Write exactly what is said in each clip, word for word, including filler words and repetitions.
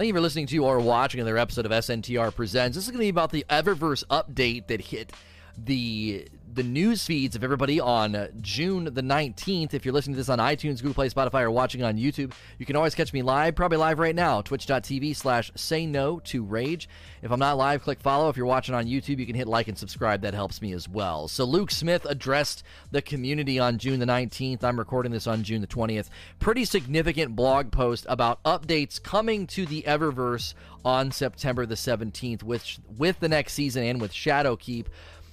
Thank you for listening to or watching another episode of S N T R Presents. This is going to be about the Eververse update that hit the the news feeds of everybody on June the nineteenth. If you're listening to this on iTunes, Google Play, Spotify, or watching on YouTube, you can always catch me live, probably live right now, twitch.tv slash say no to rage. If I'm not live, click follow. If you're watching on YouTube, you can hit like and subscribe. That helps me as well. So Luke Smith addressed the community on June the nineteenth. I'm recording this on June the twentieth. Pretty significant blog post about updates coming to the Eververse on September the seventeenth with, with the next season and with Shadowkeep.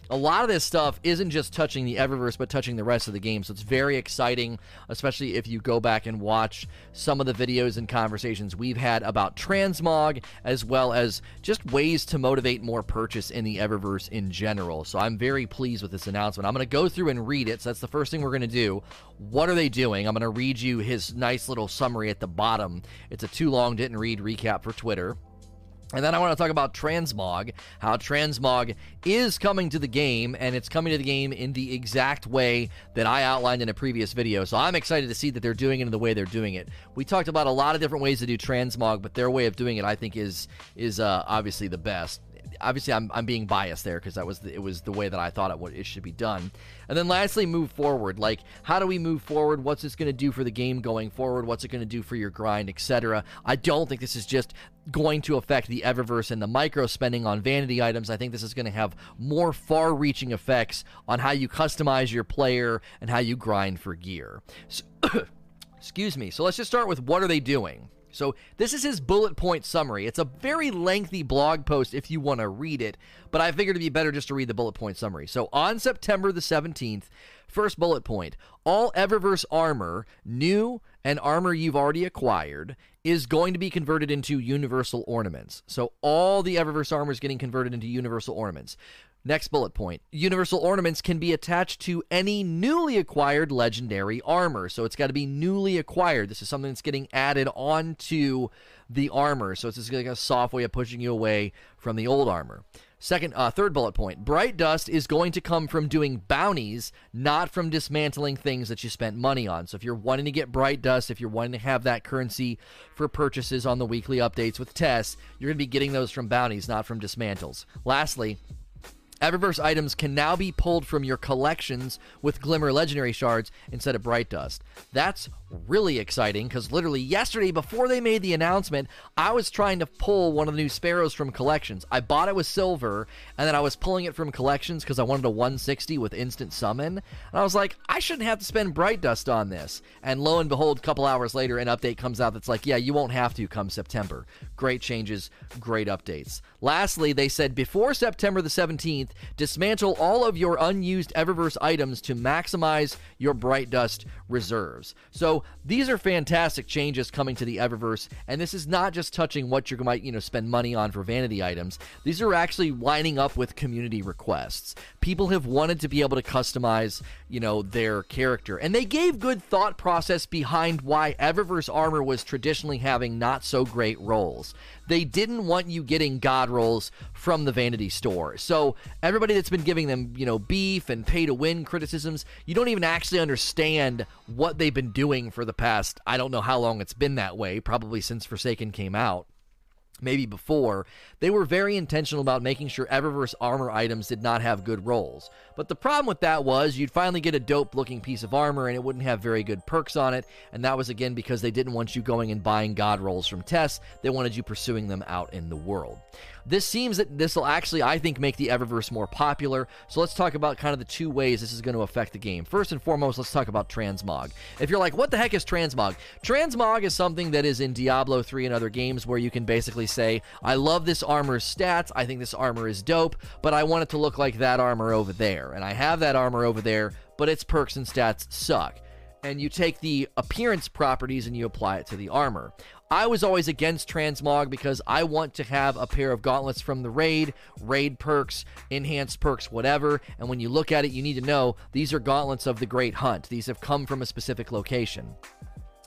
A lot of this stuff isn't just touching the Eververse, but touching the rest of the game, so it's very exciting, especially if you go back and watch some of the videos and conversations we've had about Transmog, as well as just ways to motivate more purchase in the Eververse in general. So I'm very pleased with this announcement. I'm going to go through and read it, so that's the first thing we're going to do. What are they doing? I'm going to read you his nice little summary at the bottom. It's a too long, didn't read recap for Twitter. And then I want to talk about Transmog, how Transmog is coming to the game, and it's coming to the game in the exact way that I outlined in a previous video. So I'm excited to see that they're doing it in the way they're doing it. We talked about a lot of different ways to do Transmog, but their way of doing it, I think, is is uh, obviously the best. Obviously, I'm, I'm being biased there because that was the, it was the way that I thought it, would, it should be done. And then lastly, move forward. Like, how do we move forward? What's this going to do for the game going forward? What's it going to do for your grind, et cetera? I don't think this is just going to affect the Eververse and the micro spending on vanity items. I think this is going to have more far-reaching effects on how you customize your player and how you grind for gear. So, excuse me. So let's just start with what are they doing? So this is his bullet point summary. It's a very lengthy blog post if you want to read it, but I figured it'd be better just to read the bullet point summary. So on September the seventeenth, first bullet point, all Eververse armor, new and armor you've already acquired, is going to be converted into universal ornaments. So all the Eververse armor is getting converted into universal ornaments. Next bullet point, universal ornaments can be attached to any newly acquired legendary armor. So it's got to be newly acquired. This is something that's getting added onto the armor. So it's just like a soft way of pushing you away from the old armor. Second, uh, third bullet point, bright dust is going to come from doing bounties, not from dismantling things that you spent money on. So if you're wanting to get bright dust, if you're wanting to have that currency for purchases on the weekly updates with Tess, you're going to be getting those from bounties, not from dismantles. Lastly, Eververse items can now be pulled from your collections with Glimmer Legendary Shards instead of Bright Dust. That's really exciting because literally yesterday before they made the announcement, I was trying to pull one of the new Sparrows from collections. I bought it with silver and then I was pulling it from collections because I wanted a one sixty with instant summon. And I was like, I shouldn't have to spend Bright Dust on this. And lo and behold, a couple hours later, an update comes out that's like, yeah, you won't have to come September. Great changes, great updates. Lastly, they said before September the seventeenth, dismantle all of your unused Eververse items to maximize your Bright Dust reserves. So these are fantastic changes coming to the Eververse, and this is not just touching what you might, you know, spend money on for vanity items. These are actually lining up with community requests. People have wanted to be able to customize, you know, their character, and they gave good thought process behind why Eververse armor was traditionally having not so great roles. They didn't want you getting god rolls from the vanity store. So everybody that's been giving them, you know, beef and pay-to-win criticisms, you don't even actually understand what they've been doing for the past, I don't know how long it's been that way, probably since Forsaken came out. Maybe before, they were very intentional about making sure Eververse armor items did not have good rolls. But the problem with that was you'd finally get a dope-looking piece of armor and it wouldn't have very good perks on it, and that was again because they didn't want you going and buying god rolls from Tess, they wanted you pursuing them out in the world. This seems that this will actually, I think, make the Eververse more popular, so let's talk about kind of the two ways this is going to affect the game. First and foremost, let's talk about Transmog. If you're like, what the heck is Transmog? Transmog is something that is in Diablo three and other games where you can basically say, I love this armor's stats, I think this armor is dope, but I want it to look like that armor over there, and I have that armor over there, but its perks and stats suck. And you take the appearance properties and you apply it to the armor. I was always against Transmog because I want to have a pair of gauntlets from the raid, raid perks, enhanced perks, whatever, and when you look at it, you need to know these are gauntlets of the Great Hunt. These have come from a specific location.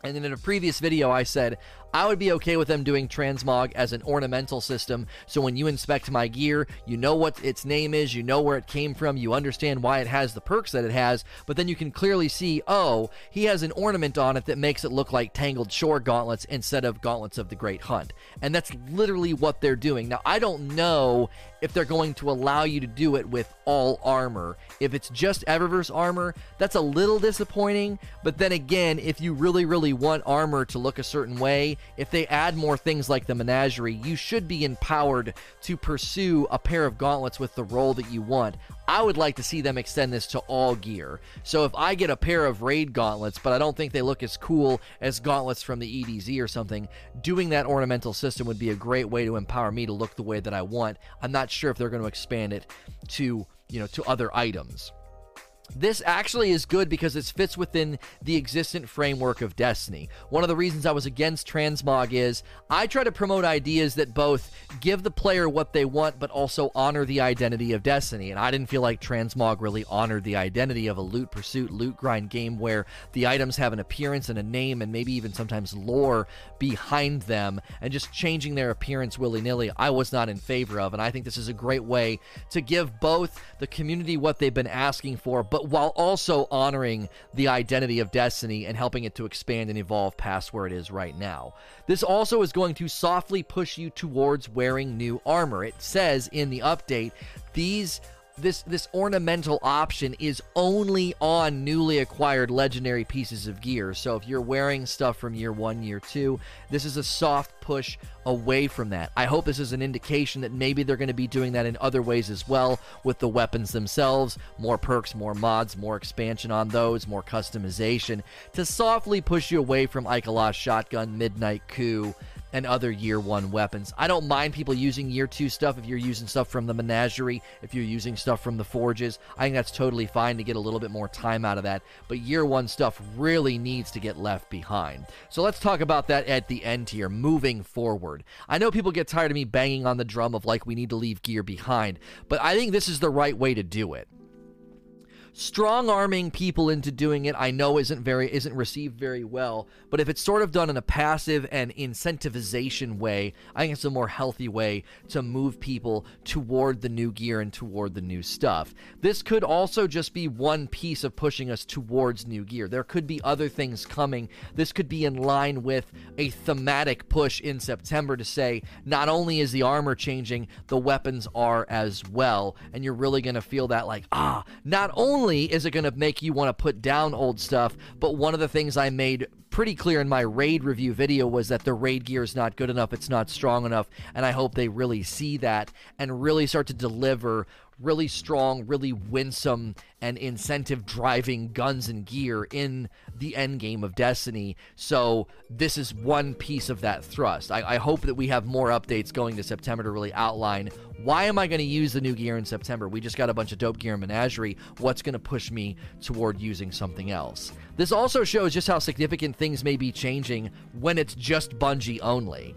And then in a previous video, I said, I would be okay with them doing Transmog as an ornamental system, so when you inspect my gear, you know what its name is, you know where it came from, you understand why it has the perks that it has, but then you can clearly see, oh, he has an ornament on it that makes it look like Tangled Shore gauntlets instead of Gauntlets of the Great Hunt. And that's literally what they're doing. Now, I don't know if they're going to allow you to do it with all armor. If it's just Eververse armor, that's a little disappointing, but then again, if you really, really want armor to look a certain way, if they add more things like the Menagerie, you should be empowered to pursue a pair of gauntlets with the role that you want. I would like to see them extend this to all gear. So if I get a pair of raid gauntlets, but I don't think they look as cool as gauntlets from the E D Z or something, doing that ornamental system would be a great way to empower me to look the way that I want. I'm not sure if they're going to expand it to, you know, to other items. This actually is good because it fits within the existent framework of Destiny. One of the reasons I was against Transmog is I try to promote ideas that both give the player what they want but also honor the identity of Destiny, and I didn't feel like Transmog really honored the identity of a loot pursuit, loot grind game where the items have an appearance and a name and maybe even sometimes lore behind them, and just changing their appearance willy-nilly I was not in favor of, and I think this is a great way to give both the community what they've been asking for but while also honoring the identity of Destiny and helping it to expand and evolve past where it is right now. This also is going to softly push you towards wearing new armor. It says in the update, these This, this ornamental option is only on newly acquired legendary pieces of gear. So if you're wearing stuff from year one, year two, this is a soft push away from that. I hope this is an indication that maybe they're going to be doing that in other ways as well with the weapons themselves. More perks, more mods, more expansion on those, more customization to softly push you away from Ikelos Shotgun, Midnight Coup, and other year one weapons. I don't mind people using year two stuff if you're using stuff from the Menagerie, if you're using stuff from the Forges. I think that's totally fine to get a little bit more time out of that, but year one stuff really needs to get left behind. So let's talk about that at the end here, moving forward. I know people get tired of me banging on the drum of like we need to leave gear behind, but I think this is the right way to do it. Strong-arming people into doing it, I know isn't very isn't received very well, but if it's sort of done in a passive and incentivization way, I think it's a more healthy way to move people toward the new gear and toward the new stuff. This could also just be one piece of pushing us towards new gear. There could be other things coming. This could be in line with a thematic push in September to say, not only is the armor changing, the weapons are as well, and you're really going to feel that like, ah, not only only is it going to make you want to put down old stuff, but one of the things I made pretty clear in my raid review video was that the raid gear is not good enough, it's not strong enough, and I hope they really see that and really start to deliver really strong, really winsome, and incentive-driving guns and gear in the endgame of Destiny. So this is one piece of that thrust. I, I hope that we have more updates going to September to really outline, why am I going to use the new gear in September? We just got a bunch of dope gear in Menagerie. What's going to push me toward using something else? This also shows just how significant things may be changing when it's just Bungie only.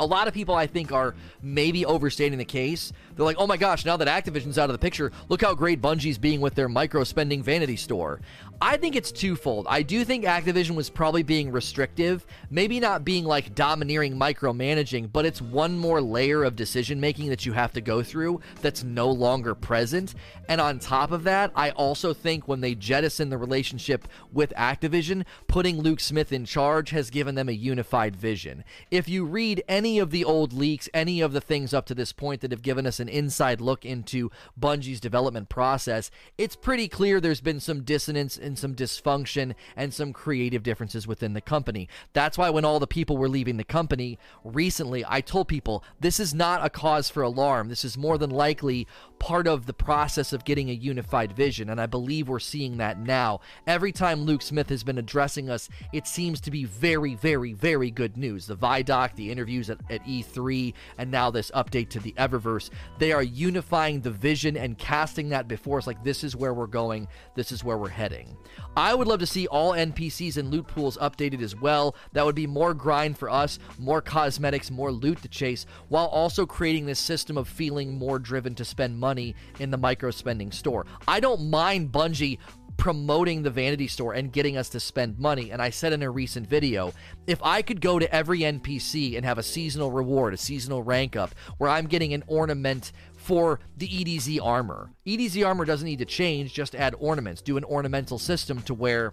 A lot of people, I think, are maybe overstating the case. They're like, oh my gosh, now that Activision's out of the picture, look how great Bungie's being with their micro-spending vanity store. I think it's twofold. I do think Activision was probably being restrictive, maybe not being like domineering micromanaging, but it's one more layer of decision-making that you have to go through that's no longer present. And on top of that, I also think when they jettison the relationship with Activision, putting Luke Smith in charge has given them a unified vision. If you read any Any of the old leaks, any of the things up to this point that have given us an inside look into Bungie's development process, it's pretty clear there's been some dissonance and some dysfunction and some creative differences within the company. That's why when all the people were leaving the company recently, I told people this is not a cause for alarm. This is more than likely part of the process of getting a unified vision, and I believe we're seeing that now. Every time Luke Smith has been addressing us, it seems to be very, very, very good news. The Vidoc, the interviews At, at E three, and now this update to the Eververse, they are unifying the vision and casting that before us like this is where we're going, this is where we're heading. I would love to see all N P Cs and loot pools updated as well. That would be more grind for us, more cosmetics, more loot to chase, while also creating this system of feeling more driven to spend money in the micro spending store. I don't mind Bungie promoting the vanity store and getting us to spend money. And I said in a recent video, if I could go to every N P C and have a seasonal reward, a seasonal rank up, where I'm getting an ornament for the E D Z armor. E D Z armor doesn't need to change, just add ornaments. Do an ornamental system to where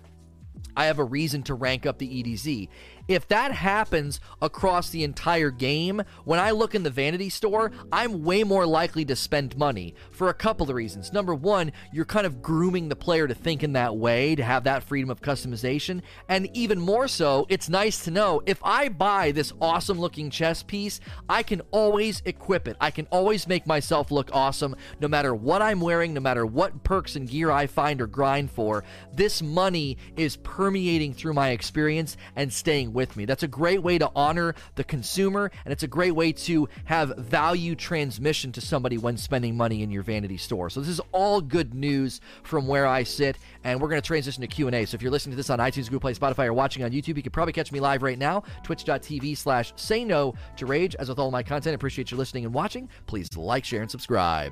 I have a reason to rank up the E D Z. If that happens across the entire game, when I look in the vanity store, I'm way more likely to spend money for a couple of reasons. Number one, you're kind of grooming the player to think in that way, to have that freedom of customization. And even more so, it's nice to know if I buy this awesome looking chess piece, I can always equip it. I can always make myself look awesome no matter what I'm wearing, no matter what perks and gear I find or grind for. This money is permeating through my experience and staying with with me. That's a great way to honor the consumer, and it's a great way to have value transmission to somebody when spending money in your vanity store. So this is all good news from where I sit, and we're going to transition to Q and A. So if you're listening to this on iTunes, Google Play, Spotify, or watching on YouTube, you can probably catch me live right now, twitch dot t v slash say no to rage. As with all my content, I appreciate you listening and watching. Please like, share, and subscribe.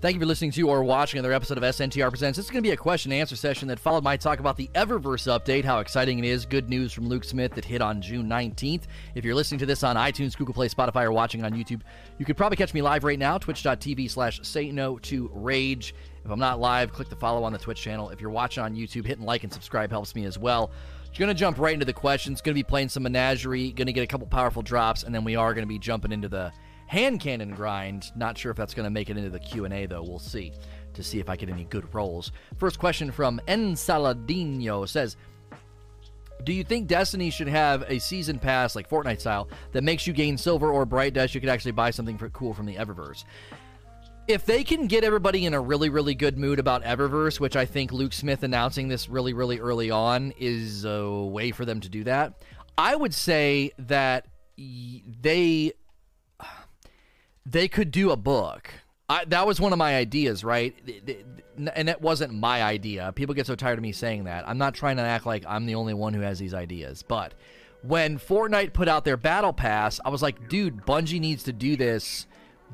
Thank you for listening to or watching another episode of S N T R Presents. This is going to be a question and answer session that followed my talk about the Eververse update, how exciting it is, good news from Luke Smith that hit on June nineteenth. If you're listening to this on iTunes, Google Play, Spotify, or watching on YouTube, you could probably catch me live right now, twitch dot t v slash say no to rage. If I'm not live, click the follow on the Twitch channel. If you're watching on YouTube, hitting like and subscribe helps me as well. Going to jump right into the questions. Going to be playing some Menagerie, going to get a couple powerful drops, and then we are going to be jumping into the hand cannon grind. Not sure if that's going to make it into the Q and A, though. We'll see to see if I get any good rolls. First question from Ensaladino says, do you think Destiny should have a season pass, like Fortnite style, that makes you gain silver or bright dust? You could actually buy something for cool from the Eververse. If they can get everybody in a really, really good mood about Eververse, which I think Luke Smith announcing this really, really early on is a way for them to do that, I would say that they... They could do a book. I, that was one of my ideas, right? And it wasn't my idea. People get so tired of me saying that. I'm not trying to act like I'm the only one who has these ideas. But when Fortnite put out their Battle Pass, I was like, dude, Bungie needs to do this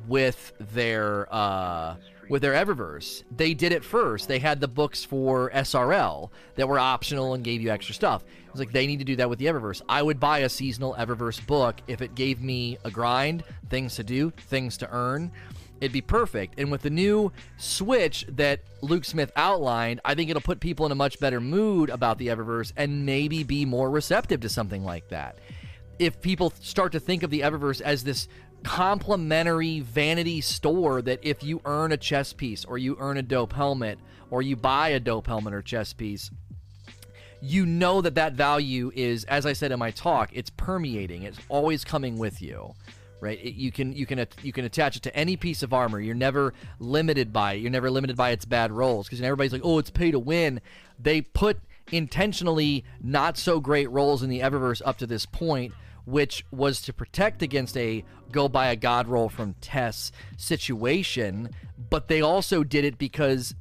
with their uh, with their Eververse. They did it first. They had the books for S R L that were optional and gave you extra stuff. I was like, they need to do that with the Eververse. I would buy a seasonal Eververse book if it gave me a grind, things to do, things to earn. It'd be perfect. And with the new Switch that Luke Smith outlined, I think it'll put people in a much better mood about the Eververse and maybe be more receptive to something like that. If people start to think of the Eververse as this complimentary vanity store that if you earn a chess piece or you earn a dope helmet or you buy a dope helmet or chess piece, you know that that value is, as I said in my talk, it's permeating. It's always coming with you, right? It, you can you can you can attach it to any piece of armor. You're never limited by it. You're never limited by its bad rolls, because everybody's like, oh, it's pay to win. They put intentionally not so great rolls in the Eververse up to this point, which was to protect against a go by a god roll from Tess situation, but they also did it because,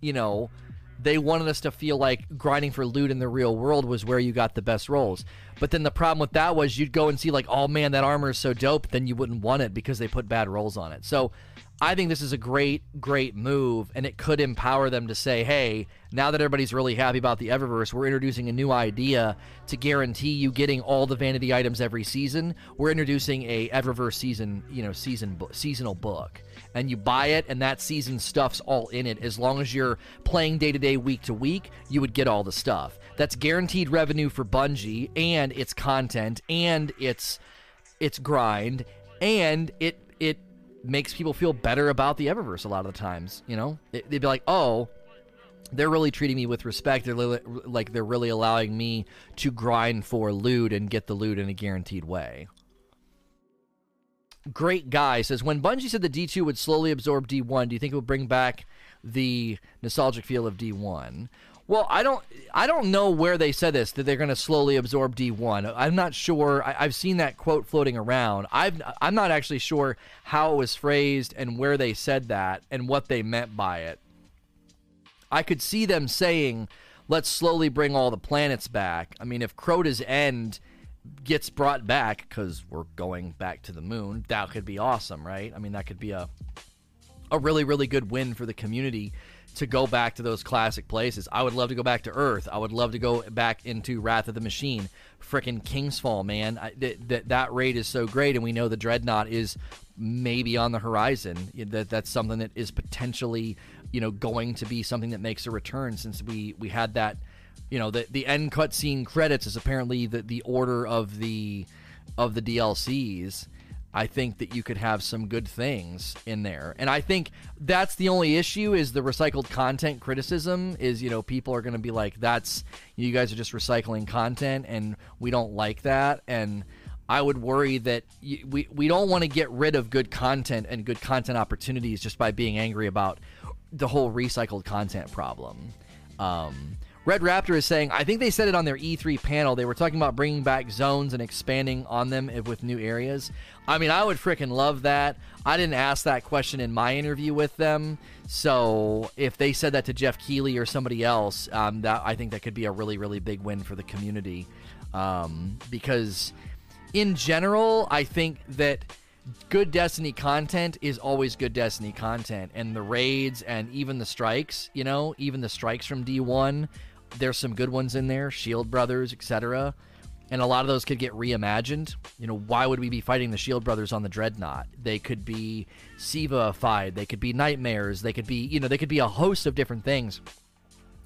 you know, they wanted us to feel like grinding for loot in the real world was where you got the best rolls. But then the problem with that was you'd go and see like, oh man, that armor is so dope, then you wouldn't want it because they put bad rolls on it. So I think this is a great, great move, and it could empower them to say, hey, now that everybody's really happy about the Eververse, we're introducing a new idea to guarantee you getting all the vanity items every season. We're introducing a Eververse season, you know, season bo- seasonal book. And you buy it, and that season stuff's all in it. As long as you're playing day-to-day, week-to-week, you would get all the stuff. That's guaranteed revenue for Bungie, and its content, and its its grind, and it it makes people feel better about the Eververse a lot of the times, you know? They'd be like, oh, they're really treating me with respect. They're li- like they're really allowing me to grind for loot and get the loot in a guaranteed way. Great guy says, when Bungie said the D two would slowly absorb D one, do you think it would bring back the nostalgic feel of D one? Well, I don't I don't know where they said this, that they're going to slowly absorb D one. I'm not sure. I, I've seen that quote floating around. I've, I'm not actually sure how it was phrased and where they said that and what they meant by it. I could see them saying, let's slowly bring all the planets back. I mean, if Crota's end gets brought back because we're going back to the moon, that could be awesome, right? I mean, that could be a a really, really good win for the community to go back to those classic places. I would love to go back to Earth. I would love to go back into Wrath of the Machine. Frickin' Kingsfall, man. I, th- th- that raid is so great, and we know the Dreadnought is maybe on the horizon. That That's something that is potentially, you know, going to be something that makes a return, since we, we had that, you know, the, the end cutscene credits is apparently the, the order of the of the D L Cs. I think that you could have some good things in there. And I think that's the only issue, is the recycled content criticism is, you know, people are going to be like, that's, you guys are just recycling content and we don't like that. And I would worry that y- we, we don't want to get rid of good content and good content opportunities just by being angry about the whole recycled content problem. Um, Red Raptor is saying, I think they said it on their E three panel. They were talking about bringing back zones and expanding on them with new areas. I mean, I would freaking love that. I didn't ask that question in my interview with them. So if they said that to Jeff Keighley or somebody else, um, that I think that could be a really, really big win for the community. Um, because in general, I think that good Destiny content is always good Destiny content. And the raids and even the strikes, you know, even the strikes from D one... there's some good ones in there, Shield Brothers, et cetera. And a lot of those could get reimagined. You know, why would we be fighting the Shield Brothers on the Dreadnought? They could be Siva-fied. They could be Nightmares. They could be, you know, they could be a host of different things.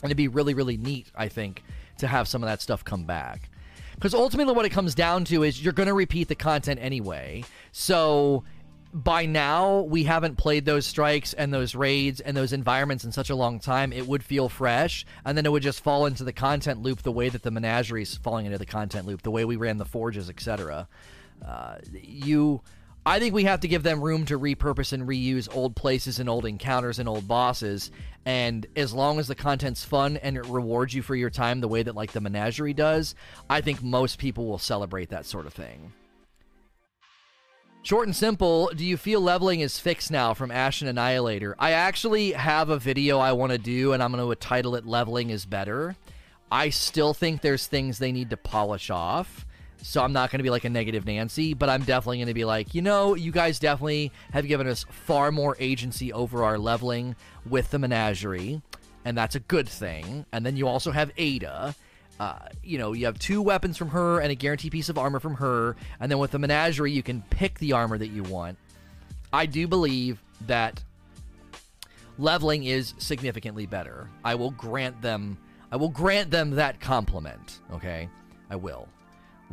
And it'd be really, really neat, I think, to have some of that stuff come back. Because ultimately what it comes down to is you're going to repeat the content anyway. So by now, we haven't played those strikes and those raids and those environments in such a long time. It would feel fresh, and then it would just fall into the content loop the way that the Menagerie is falling into the content loop, the way we ran the Forges, et cetera. Uh, you, I think we have to give them room to repurpose and reuse old places and old encounters and old bosses, and as long as the content's fun and it rewards you for your time the way that, like, the Menagerie does, I think most people will celebrate that sort of thing. Short and simple, do you feel leveling is fixed now? From Ashen Annihilator. I actually have a video I want to do, and I'm going to title it Leveling is Better. I still think there's things they need to polish off, so I'm not going to be like a negative Nancy, but I'm definitely going to be like, you know, you guys definitely have given us far more agency over our leveling with the Menagerie, and that's a good thing. And then you also have Ada. Uh, you know, you have two weapons from her and a guaranteed piece of armor from her, and then with the Menagerie, you can pick the armor that you want. I do believe that leveling is significantly better. I will grant them, I will grant them that compliment. Okay, I will.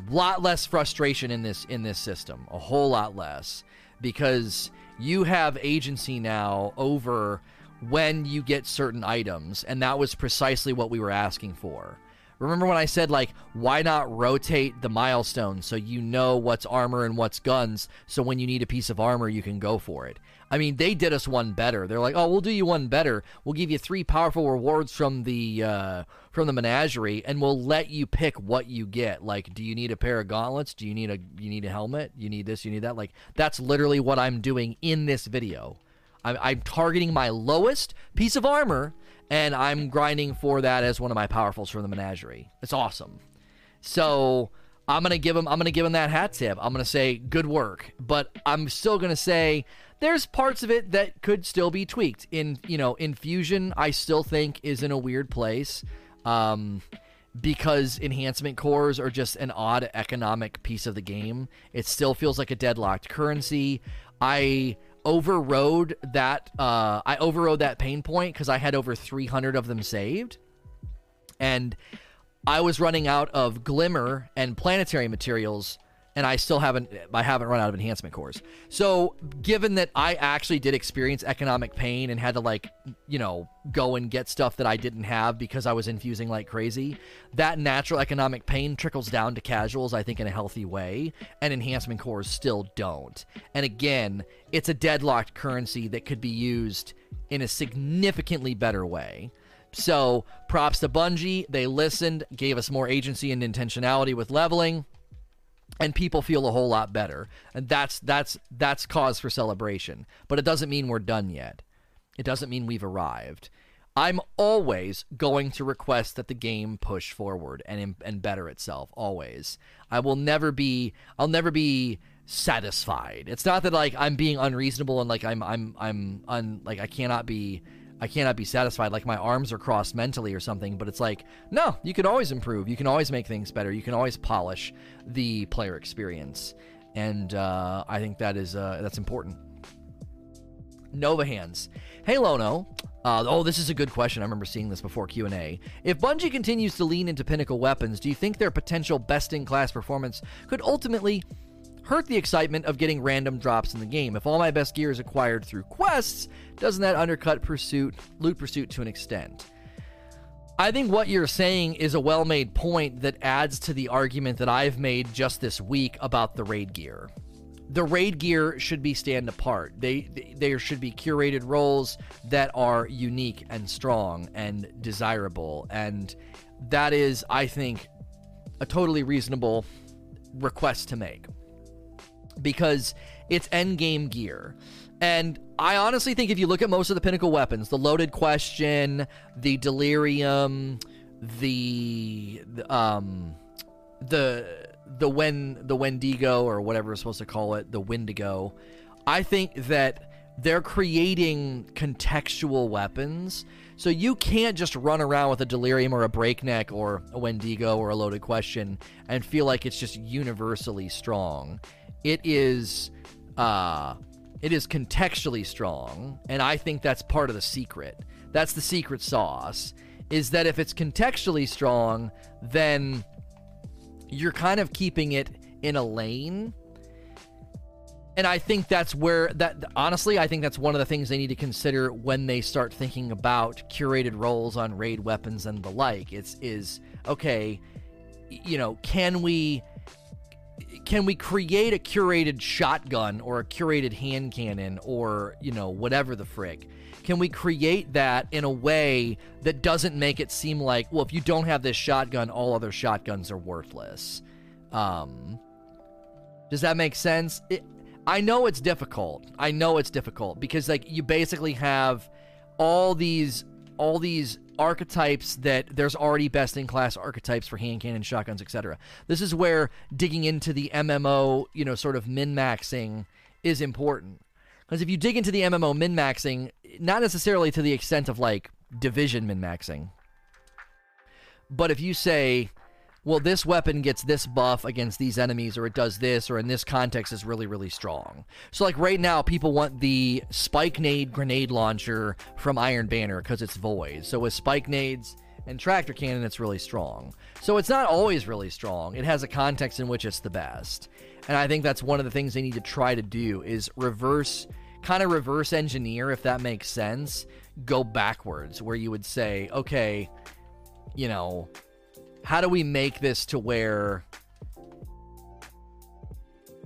A lot less frustration in this in this system, a whole lot less, because you have agency now over when you get certain items, and that was precisely what we were asking for. Remember when I said, like, why not rotate the milestones so you know what's armor and what's guns, so when you need a piece of armor, you can go for it? I mean, they did us one better. They're like, oh, we'll do you one better. We'll give you three powerful rewards from the uh, from the Menagerie, and we'll let you pick what you get. Like, do you need a pair of gauntlets? Do you need a you need a helmet? You need this, you need that? Like, that's literally what I'm doing in this video. I'm, I'm targeting my lowest piece of armor, and I'm grinding for that as one of my powerfuls from the Menagerie. It's awesome. So I'm gonna give him. I'm gonna give him that hat tip. I'm gonna say good work, but I'm still gonna say there's parts of it that could still be tweaked. In you know, Infusion, I still think is in a weird place, um, because enhancement cores are just an odd economic piece of the game. It still feels like a deadlocked currency. I. overrode that uh I overrode that pain point because I had over three hundred of them saved, and I was running out of glimmer and planetary materials, and I still haven't I haven't run out of enhancement cores. So given that I actually did experience economic pain and had to, like, you know, go and get stuff that I didn't have because I was infusing like crazy, that natural economic pain trickles down to casuals, I think, in a healthy way, and enhancement cores still don't. And again, it's a deadlocked currency that could be used in a significantly better way. So props to Bungie. They listened, gave us more agency and intentionality with leveling, and people feel a whole lot better. And that's that's that's cause for celebration. But it doesn't mean we're done yet. It doesn't mean we've arrived. I'm always going to request that the game push forward and and better itself, always. I will never be I'll never be satisfied. It's not that like I'm being unreasonable and like I'm I'm I'm un like I cannot be I cannot be satisfied, like my arms are crossed mentally or something, but it's like, no, you can always improve. You can always make things better. You can always polish the player experience. And uh, I think that is uh, that's important. Nova Hands. Hey, Lono. Uh, oh, this is a good question. I remember seeing this before Q and A. If Bungie continues to lean into pinnacle weapons, do you think their potential best-in-class performance could ultimately hurt the excitement of getting random drops in the game? If all my best gear is acquired through quests, doesn't that undercut pursuit, loot pursuit to an extent? I think what you're saying is a well-made point that adds to the argument that I've made just this week about the raid gear. The raid gear should be stand apart. They, they there should be curated roles that are unique and strong and desirable, and that is, I think, a totally reasonable request to make, because it's endgame gear. And I honestly think if you look at most of the pinnacle weapons, the Loaded Question, the Delirium, the, the um the the Wen the Wendigo, or whatever we're supposed to call it, the Wendigo, I think that they're creating contextual weapons. So you can't just run around with a Delirium or a Breakneck or a Wendigo or a Loaded Question and feel like it's just universally strong. It is uh, it is contextually strong, and I think that's part of the secret. That's the secret sauce, is that if it's contextually strong, then you're kind of keeping it in a lane. And I think that's where, that honestly, I think that's one of the things they need to consider when they start thinking about curated roles on raid weapons and the like. It's is, okay, you know, can we... Can we create a curated shotgun or a curated hand cannon or, you know, whatever the frick? Can we create that in a way that doesn't make it seem like, well, if you don't have this shotgun, all other shotguns are worthless? Um, does that make sense? It, I know it's difficult. I know it's difficult because, like, you basically have all these, all these archetypes that there's already best-in-class archetypes for hand cannon, shotguns, et cetera. This is where digging into the M M O, you know, sort of min-maxing is important. Because if you dig into the M M O min-maxing, not necessarily to the extent of, like, Division min-maxing, but if you say, well, this weapon gets this buff against these enemies, or it does this, or in this context is really, really strong. So, like, right now, people want the Spikenade grenade launcher from Iron Banner because it's void. So with Spikenades and Tractor Cannon, it's really strong. So it's not always really strong. It has a context in which it's the best. And I think that's one of the things they need to try to do is reverse, kind of reverse engineer, if that makes sense. Go backwards, where you would say, okay, you know, how do we make this to where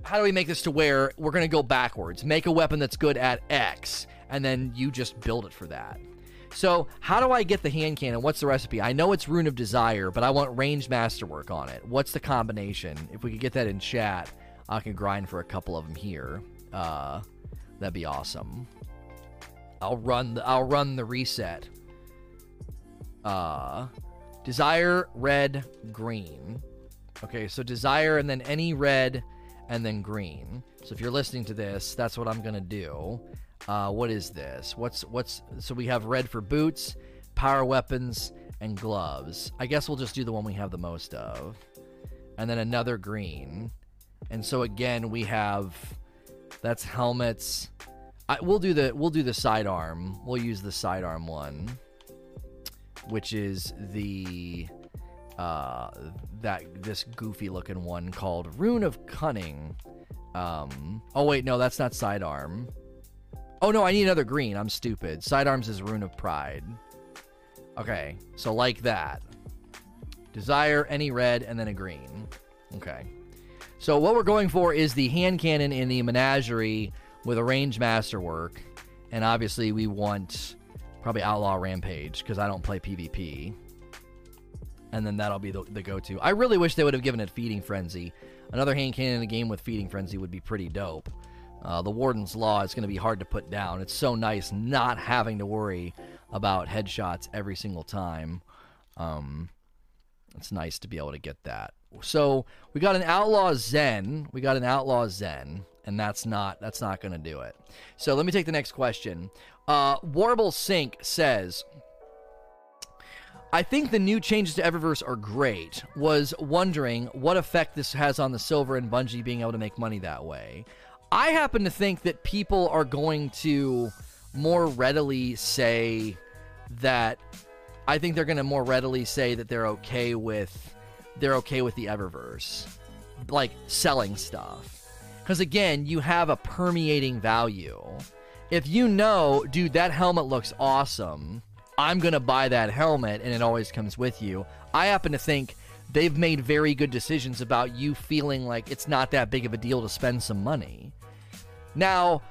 how do we make this to where we're going to go backwards, make a weapon that's good at X, and then you just build it for that. So how do I get the hand cannon? What's the recipe? I know it's Rune of Desire, but I want ranged masterwork on it. What's the combination? If we could get that in chat, I can grind for a couple of them here. Uh, that'd be awesome. I'll run the, I'll run the reset. Uh... Desire, red, green. Okay, so desire and then any red and then green. So if you're listening to this, that's what I'm gonna do. Uh, what is this? What's what's so we have red for boots, power weapons, and gloves. I guess we'll just do the one we have the most of. And then another green. And so again, we have, that's helmets. I, we'll do the we'll do the sidearm. We'll use the sidearm one, which is the uh, that this goofy looking one called Rune of Cunning. Um, oh wait, no, that's not sidearm. Oh no, I need another green. I'm stupid. Sidearms is Rune of Pride. Okay, so like that. Desire, any red, and then a green. Okay. So what we're going for is the hand cannon in the Menagerie with a range masterwork, and obviously we want probably Outlaw Rampage, because I don't play PvP. And then that'll be the, the go-to. I really wish they would have given it Feeding Frenzy. Another hand cannon in a game with Feeding Frenzy would be pretty dope. Uh, the Warden's Law is going to be hard to put down. It's so nice not having to worry about headshots every single time. Um, it's nice to be able to get that. So we got an Outlaw Zen. We got an Outlaw Zen, and that's not that's not going to do it. So let me take the next question. Uh, Warble Sync says, I think the new changes to Eververse are great. Was wondering what effect this has on the silver and Bungie being able to make money that way. I happen to think that people are going to more readily say that... I think they're going to more readily say that they're okay with... they're okay with the Eververse, like selling stuff, because again, you have a permeating value. If you know, dude, that helmet looks awesome, I'm gonna buy that helmet, and it always comes with you. I happen to think they've made very good decisions about you feeling like it's not that big of a deal to spend some money. Now,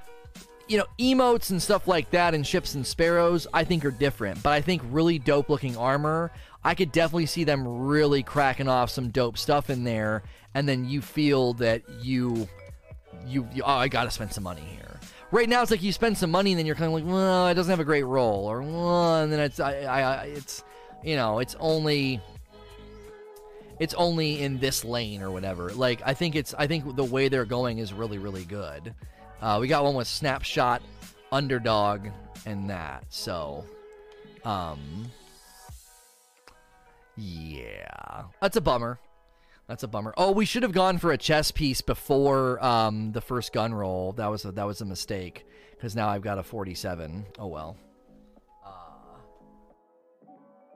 you know, emotes and stuff like that and ships and sparrows, I think, are different, but I think really dope looking armor, I could definitely see them really cracking off some dope stuff in there, and then you feel that you, you, you oh, I gotta spend some money here. Right now, it's like you spend some money, and then you're kind of like, well, it doesn't have a great roll, or well, and then it's, I, I, it's, you know, it's only, it's only in this lane or whatever. Like, I think it's, I think the way they're going is really, really good. Uh, we got one with Snapshot, Underdog, and that. So, um. Yeah, that's a bummer. That's a bummer. Oh, we should have gone for a chess piece before um, the first gun roll. That was a, that was a mistake, because now I've got a forty-seven. Oh well. Uh,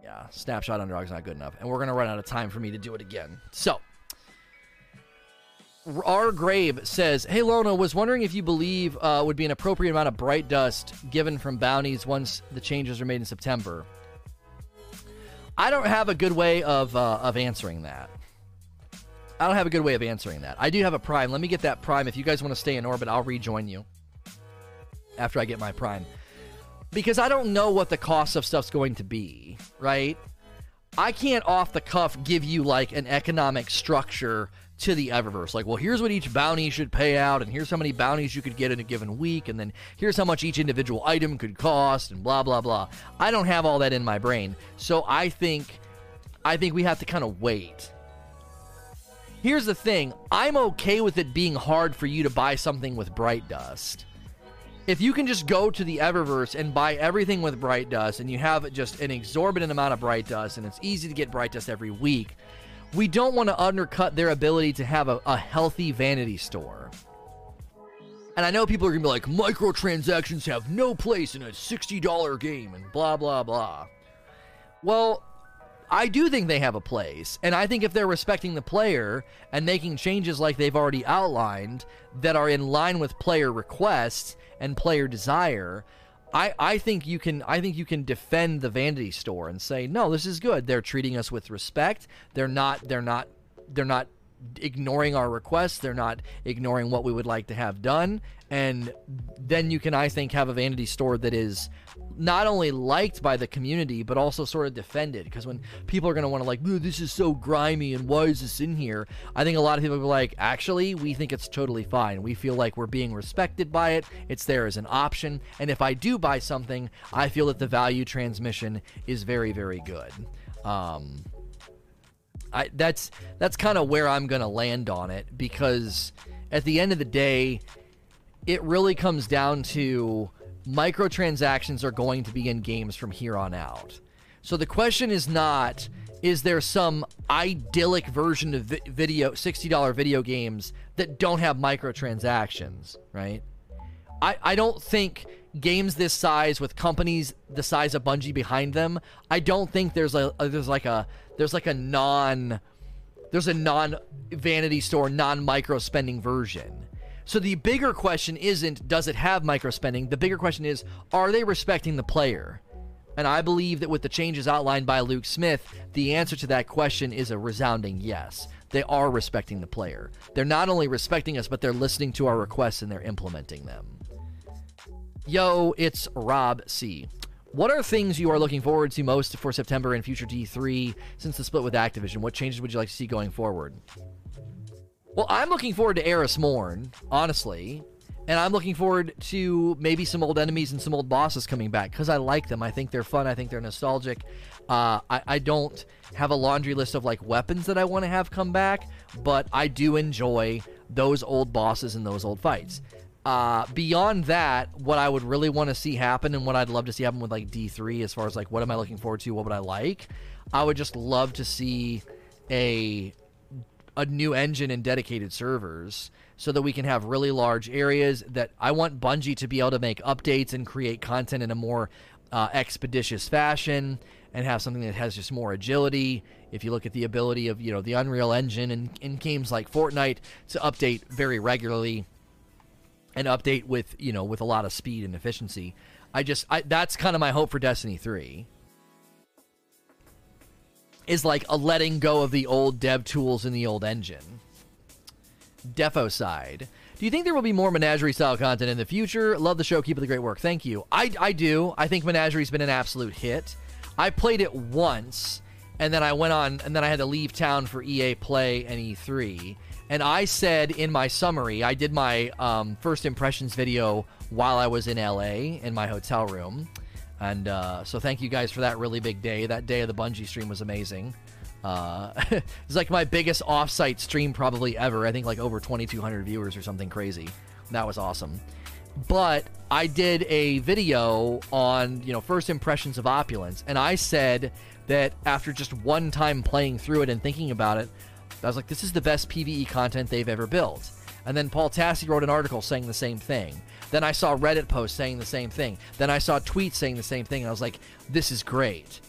yeah, Snapshot, Underdog's not good enough, and we're gonna run out of time for me to do it again. So, R. Grave says, "Hey Lona, was wondering if you believe uh, would be an appropriate amount of bright dust given from bounties once the changes are made in September." I don't have a good way of uh, of answering that. I don't have a good way of answering that. I do have a prime. Let me get that prime. If you guys want to stay in orbit, I'll rejoin you after I get my prime, because I don't know what the cost of stuff's going to be, right? I can't off the cuff give you like an economic structure to the Eververse. Like, well, here's what each bounty should pay out, and here's how many bounties you could get in a given week, and then here's how much each individual item could cost, and blah, blah, blah. I don't have all that in my brain. So I think, I think we have to kind of wait. Here's the thing. I'm okay with it being hard for you to buy something with Bright Dust. If you can just go to the Eververse and buy everything with Bright Dust, and you have just an exorbitant amount of Bright Dust, and it's easy to get Bright Dust every week, we don't want to undercut their ability to have a, a healthy vanity store. And I know people are going to be like, microtransactions have no place in a sixty dollar game and blah, blah, blah. Well, I do think they have a place. And I think if they're respecting the player and making changes like they've already outlined that are in line with player requests and player desire... I, I think you can I think you can defend the vanity store and say, no, this is good. They're treating us with respect. They're not they're not they're not ignoring our requests. They're not ignoring what we would like to have done. And then you can, I think, have a vanity store that is not only liked by the community, but also sort of defended. Because when people are going to want to like, this is so grimy and why is this in here? I think a lot of people are like, actually, we think it's totally fine. We feel like we're being respected by it. It's there as an option. And if I do buy something, I feel that the value transmission is very, very good. Um, I, that's that's kind of where I'm going to land on it, because at the end of the day, it really comes down to microtransactions are going to be in games from here on out. So the question is not, is there some idyllic version of video sixty dollar video games that don't have microtransactions, right? I, I don't think games this size with companies the size of Bungie behind them, I don't think there's a there's like a there's like a non there's a non vanity store, non micro spending version. So the bigger question isn't does it have micro spending? The bigger question is, are they respecting the player? And I believe that with the changes outlined by Luke Smith, the answer to that question is a resounding yes. They are respecting the player. They're not only respecting us, but they're listening to our requests and they're implementing them. Yo, it's Rob C. What are things you are looking forward to most for September and future D three since the split with Activision? What changes would you like to see going forward? Well, I'm looking forward to Eris Morn, honestly. And I'm looking forward to maybe some old enemies and some old bosses coming back, because I like them. I think they're fun. I think they're nostalgic. Uh, I, I don't have a laundry list of like weapons that I want to have come back, but I do enjoy those old bosses and those old fights. Uh, beyond that, what I would really want to see happen and what I'd love to see happen with like D three, as far as like what am I looking forward to, what would I like, I would just love to see a a new engine and dedicated servers so that we can have really large areas. That I want Bungie to be able to make updates and create content in a more uh, expeditious fashion and have something that has just more agility. If you look at the ability of, you know, the Unreal Engine and in games like Fortnite to update very regularly and update with, you know, with a lot of speed and efficiency. I just, I, that's kind of my hope for Destiny three. Is like a letting go of the old dev tools and the old engine. Defo side. Do you think there will be more Menagerie style content in the future? Love the show. Keep up the great work. Thank you. I, I do. I think Menagerie's been an absolute hit. I played it once and then I went on and then I had to leave town for E A Play and E three. And I said in my summary, I did my um, first impressions video while I was in L A in my hotel room. And uh, so thank you guys for that really big day. That day of the Bungie stream was amazing. Uh, it's like my biggest off-site stream probably ever. I think like over twenty-two hundred viewers or something crazy. That was awesome. But I did a video on, you know, first impressions of Opulence. And I said that after just one time playing through it and thinking about it, I was like, this is the best PvE content they've ever built. And then Paul Tassi wrote an article saying the same thing. Then I saw Reddit posts saying the same thing. Then I saw tweets saying the same thing. And I was like, this is great.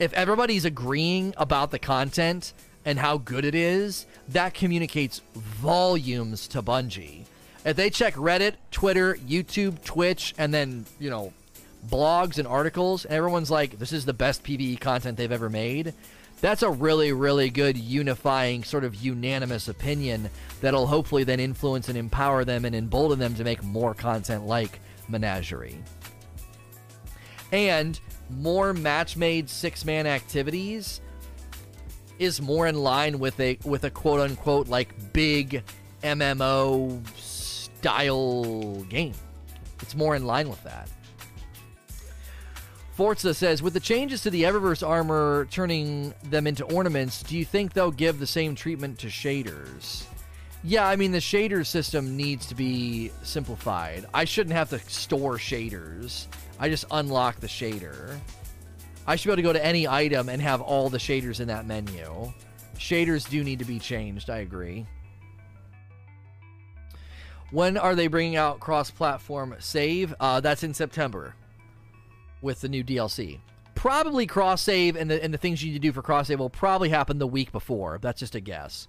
If everybody's agreeing about the content and how good it is, that communicates volumes to Bungie. If they check Reddit, Twitter, YouTube, Twitch, and then, you know, blogs and articles, and everyone's like, this is the best PvE content they've ever made, that's a really, really good unifying sort of unanimous opinion that'll hopefully then influence and empower them and embolden them to make more content like Menagerie. And more match-made six-man activities is more in line with a with a quote-unquote like big M M O-style game. It's more in line with that. Forza says, with the changes to the Eververse armor turning them into ornaments, do you think they'll give the same treatment to shaders? Yeah, I mean, the shader system needs to be simplified. I shouldn't have to store shaders. I just unlock the shader. I should be able to go to any item and have all the shaders in that menu. Shaders do need to be changed, I agree. When are they bringing out cross-platform save? Uh, that's in September. With the new D L C, probably cross save and the and the things you need to do for cross save will probably happen the week before. That's just a guess.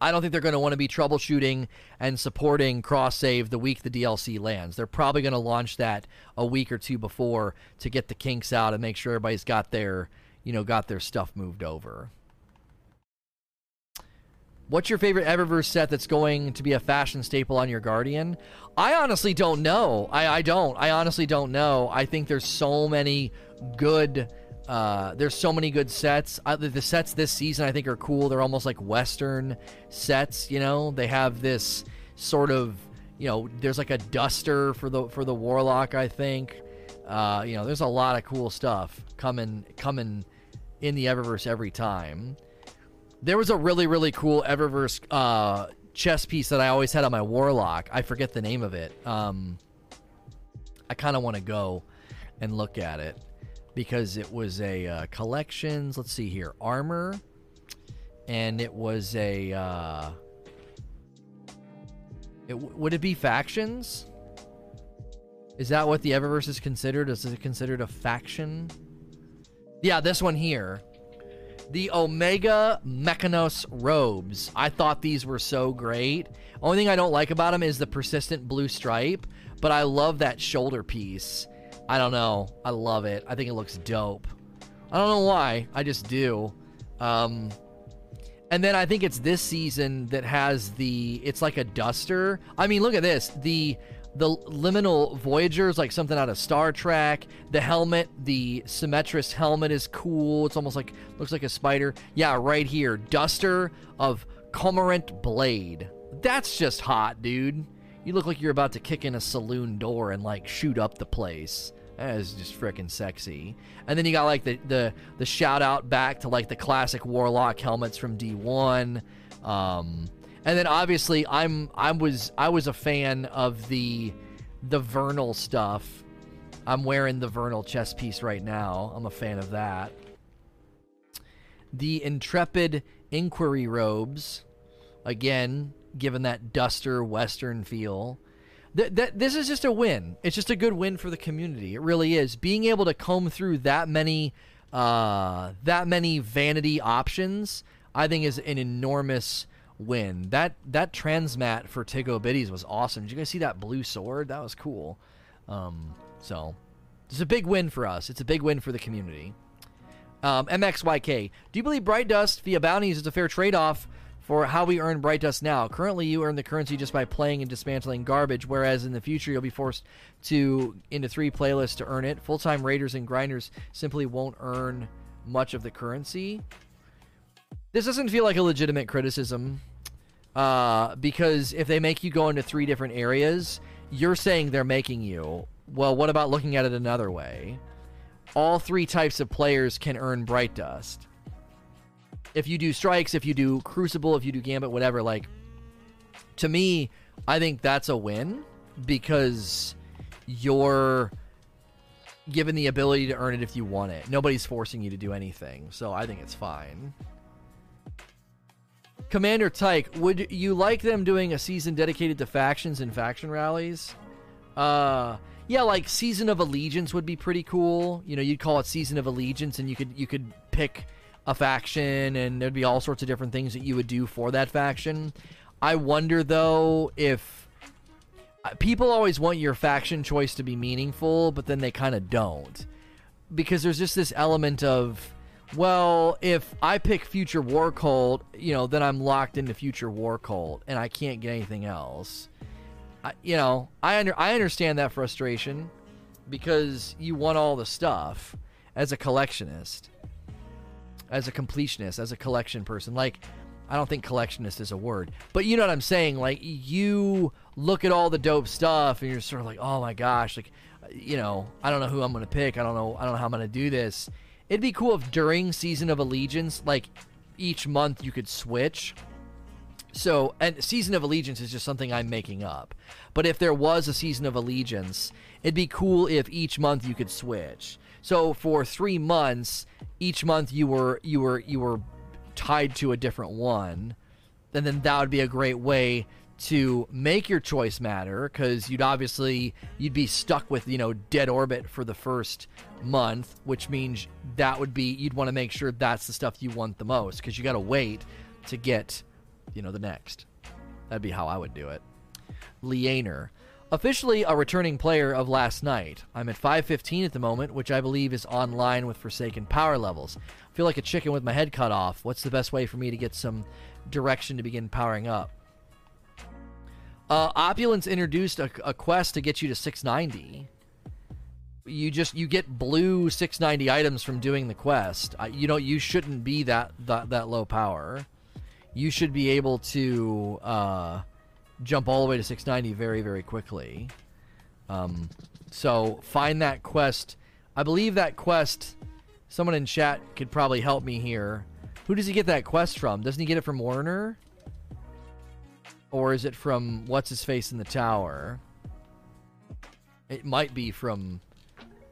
I don't think they're going to want to be troubleshooting and supporting cross save the week the D L C lands. They're probably going to launch that a week or two before to get the kinks out and make sure everybody's got their, you know, got their stuff moved over. What's your favorite Eververse set that's going to be a fashion staple on your Guardian? I honestly don't know. I, I don't. I honestly don't know. I think there's so many good... Uh, there's so many good sets. I, the sets this season I think are cool. They're almost like Western sets, you know? They have this sort of... You know, there's like a duster for the for the Warlock, I think. Uh, you know, there's a lot of cool stuff coming, coming in the Eververse every time. There was a really, really cool Eververse uh, chess piece that I always had on my Warlock. I forget the name of it. Um, I kind of want to go and look at it because it was a uh, collections. Let's see here. Armor. And it was a... Uh, it, would it be factions? Is that what the Eververse is considered? Is it considered a faction? Yeah, this one here. The Omega Mechanos robes. I thought these were so great. Only thing I don't like about them is the persistent blue stripe, but I love that shoulder piece. I don't know. I love it. I think it looks dope. I don't know why. I just do. Um, and then I think it's this season that has the... It's like a duster. I mean, look at this. The... The Liminal Voyagers, like something out of Star Trek. The helmet, the Symmetris helmet is cool. It's almost like, looks like a spider. Yeah, right here. Duster of Cormorant Blade. That's just hot, dude. You look like you're about to kick in a saloon door and, like, shoot up the place. That is just freaking sexy. And then you got like the, the the shout out back to like the classic Warlock helmets from D one. Um, and then obviously I'm I was I was a fan of the the Vernal stuff. I'm wearing the Vernal chest piece right now. I'm a fan of that. The Intrepid Inquiry robes, again, given that duster Western feel. Th- that this is just a win. It's just a good win for the community. It really is. Being able to comb through that many, uh, that many vanity options, I think, is an enormous win. That that transmat for Tiggo Bitties was awesome. Did you guys see that blue sword? That was cool. Um, so, it's a big win for us. It's a big win for the community. Um, M X Y K, do you believe Bright Dust via bounties is a fair trade-off for how we earn Bright Dust now? Currently, you earn the currency just by playing and dismantling garbage, whereas in the future, you'll be forced to into three playlists to earn it. Full-time raiders and grinders simply won't earn much of the currency. This doesn't feel like a legitimate criticism, uh, because if they make you go into three different areas, you're saying they're making you. Well, what about looking at it another way? All three types of players can earn Bright Dust. If you do Strikes, if you do Crucible, if you do Gambit, whatever, like, to me, I think that's a win because you're given the ability to earn it if you want it. Nobody's forcing you to do anything, so I think it's fine. Commander Tyke, would you like them doing a season dedicated to factions and faction rallies? Uh... Yeah, like Season of Allegiance would be pretty cool. You know, you'd call it Season of Allegiance, and you could you could pick a faction, and there'd be all sorts of different things that you would do for that faction. I wonder though if people always want your faction choice to be meaningful, but then they kind of don't, because there's just this element of, well, if I pick Future War Cult, you know, then I'm locked into Future War Cult, and I can't get anything else. You know, I under I understand that frustration because you want all the stuff as a collectionist, as a completionist, as a collection person. Like, I don't think collectionist is a word, but you know what I'm saying? Like, you look at all the dope stuff and you're sort of like, oh my gosh, like, you know, I don't know who I'm going to pick. I don't know. I don't know how I'm going to do this. It'd be cool if during Season of Allegiance, like each month you could switch. So, and Season of Allegiance is just something I'm making up. But if there was a Season of Allegiance, it'd be cool if each month you could switch. So for three months, each month you were you were you were tied to a different one, and then that would be a great way to make your choice matter, because you'd obviously you'd be stuck with, you know, Dead Orbit for the first month, which means that would be you'd want to make sure that's the stuff you want the most, because you got to wait to get, you know, the next. That'd be how I would do it. Leaner, officially a returning player of last night. I'm at five fifteen at the moment, which I believe is online with Forsaken power levels. I feel like a chicken with my head cut off. What's the best way for me to get some direction to begin powering up? Uh, Opulence introduced a, a quest to get you to six ninety. You just you get blue six ninety items from doing the quest. I, you know, you shouldn't be that that, that low power. You should be able to uh, jump all the way to six ninety very, very quickly. Um, so find that quest. I believe that quest, someone in chat could probably help me here. Who does he get that quest from? Doesn't he get it from Werner? Or is it from What's-His-Face in the Tower? It might be from...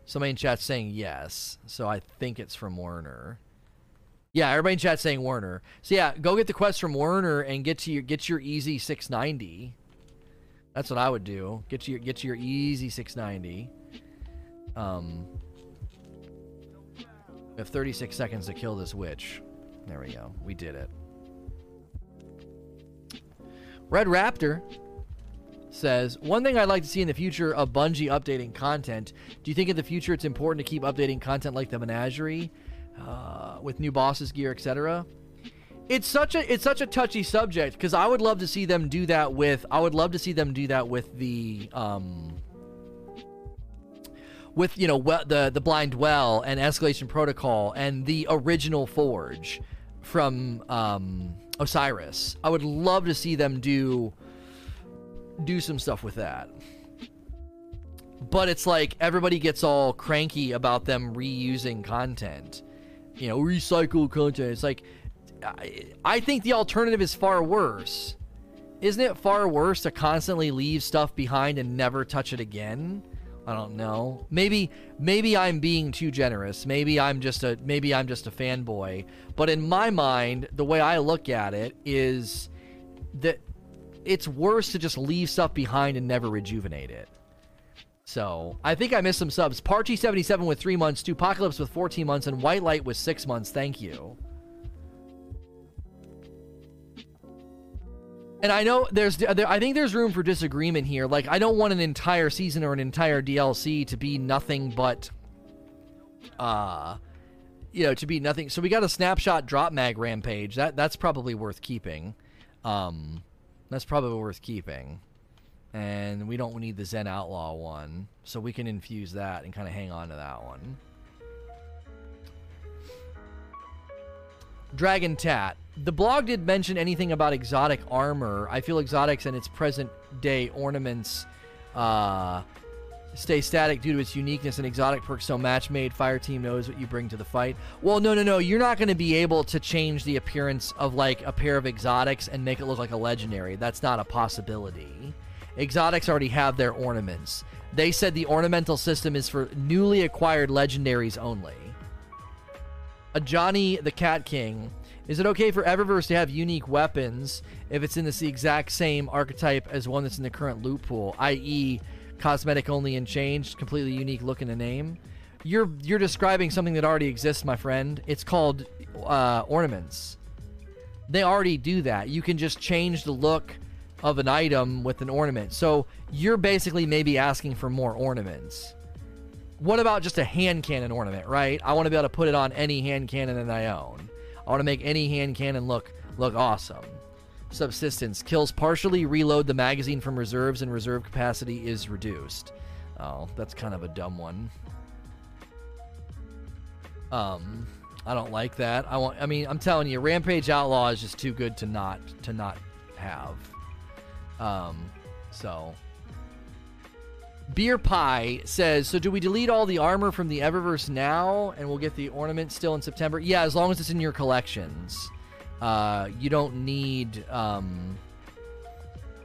Somebody in chat saying yes. So I think it's from Werner. Yeah, everybody in chat saying Werner. So yeah, go get the quest from Werner and get to your get your easy six ninety. That's what I would do. Get to your get to your easy six ninety. Um, we have thirty-six seconds to kill this witch. There we go. We did it. Red Raptor says, one thing I'd like to see in the future of Bungie updating content. Do you think in the future it's important to keep updating content like the Menagerie? Uh, with new bosses, gear, et cetera. It's such a it's such a touchy subject because I would love to see them do that with I would love to see them do that with the um, with you know well, the the Blind Well and Escalation Protocol and the original Forge from um, Osiris. I would love to see them do do some stuff with that. But it's like everybody gets all cranky about them reusing content. You know, recycle content. It's like, I, I think the alternative is far worse. Isn't it far worse to constantly leave stuff behind and never touch it again? I don't know. Maybe maybe I'm being too generous. Maybe I'm just a maybe I'm just a fanboy. But in my mind, the way I look at it is that it's worse to just leave stuff behind and never rejuvenate it. So, I think I missed some subs. Parchi seventy-seven with three months, Tupocalypse with fourteen months, and White Light with six months. Thank you. And I know there's, there, I think there's room for disagreement here. Like, I don't want an entire season or an entire D L C to be nothing but, uh, you know, to be nothing. So we got a snapshot drop mag rampage. That that's probably worth keeping. Um, that's probably worth keeping. And we don't need the Zen Outlaw one, so we can infuse that and kind of hang on to that one. Dragon Tat. The blog did mention anything about exotic armor. I feel exotics and its present day ornaments uh, stay static due to its uniqueness and exotic perks so match made. Fire team knows what you bring to the fight. Well, no, no, no. You're not going to be able to change the appearance of like a pair of exotics and make it look like a legendary. That's not a possibility. Exotics already have their ornaments. They said the ornamental system is for newly acquired legendaries only. A Johnny the Cat King. Is it okay for Eververse to have unique weapons if it's in this exact same archetype as one that's in the current loot pool, that is cosmetic only and changed, completely unique look and a name? You're you're describing something that already exists, my friend. It's called uh, ornaments. They already do that. You can just change the look of an item with an ornament. So you're basically maybe asking for more ornaments. What about just a hand cannon ornament, right? I want to be able to put it on any hand cannon that I own. I want to make any hand cannon look look awesome. Subsistence. Kills partially reload the magazine from reserves and reserve capacity is reduced. Oh, that's kind of a dumb one. Um, I don't like that. I want. I mean, I'm telling you, Rampage Outlaw is just too good to not to not have. Um, so. Beer Pie says, so do we delete all the armor from the Eververse now and we'll get the ornament still in September? Yeah, as long as it's in your collections. Uh, you don't need... Um,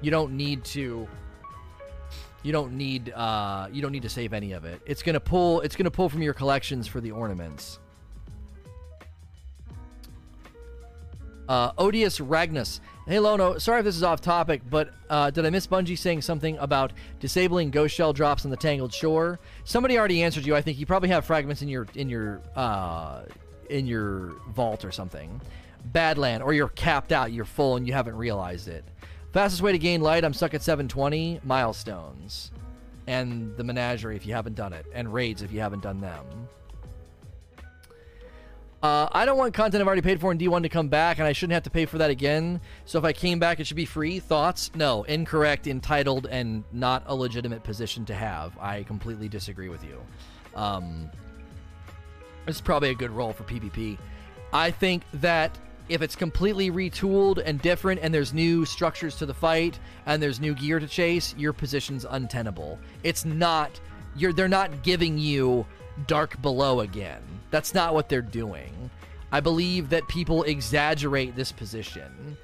you don't need to... You don't need... Uh, you don't need to save any of it. It's going to pull It's gonna pull from your collections for the ornaments. Uh, Odious Ragnus. Hey Lono, sorry if this is off topic, but uh, did I miss Bungie saying something about disabling ghost shell drops on the Tangled Shore? Somebody already answered you. I think you probably have fragments in your in your uh, in your vault or something. Badland, or you're capped out, you're full, and you haven't realized it. Fastest way to gain light. I'm stuck at seven twenty milestones, and the Menagerie if you haven't done it, and raids if you haven't done them. Uh, I don't want content I've already paid for in D one to come back, and I shouldn't have to pay for that again. So if I came back, it should be free. Thoughts? No. Incorrect, entitled, and not a legitimate position to have. I completely disagree with you. Um, it's probably a good role for PvP. I think that if it's completely retooled and different, and there's new structures to the fight, and there's new gear to chase, your position's untenable. It's not... You're, they're not giving you Dark Below again. That's not what they're doing. I believe that people exaggerate this position.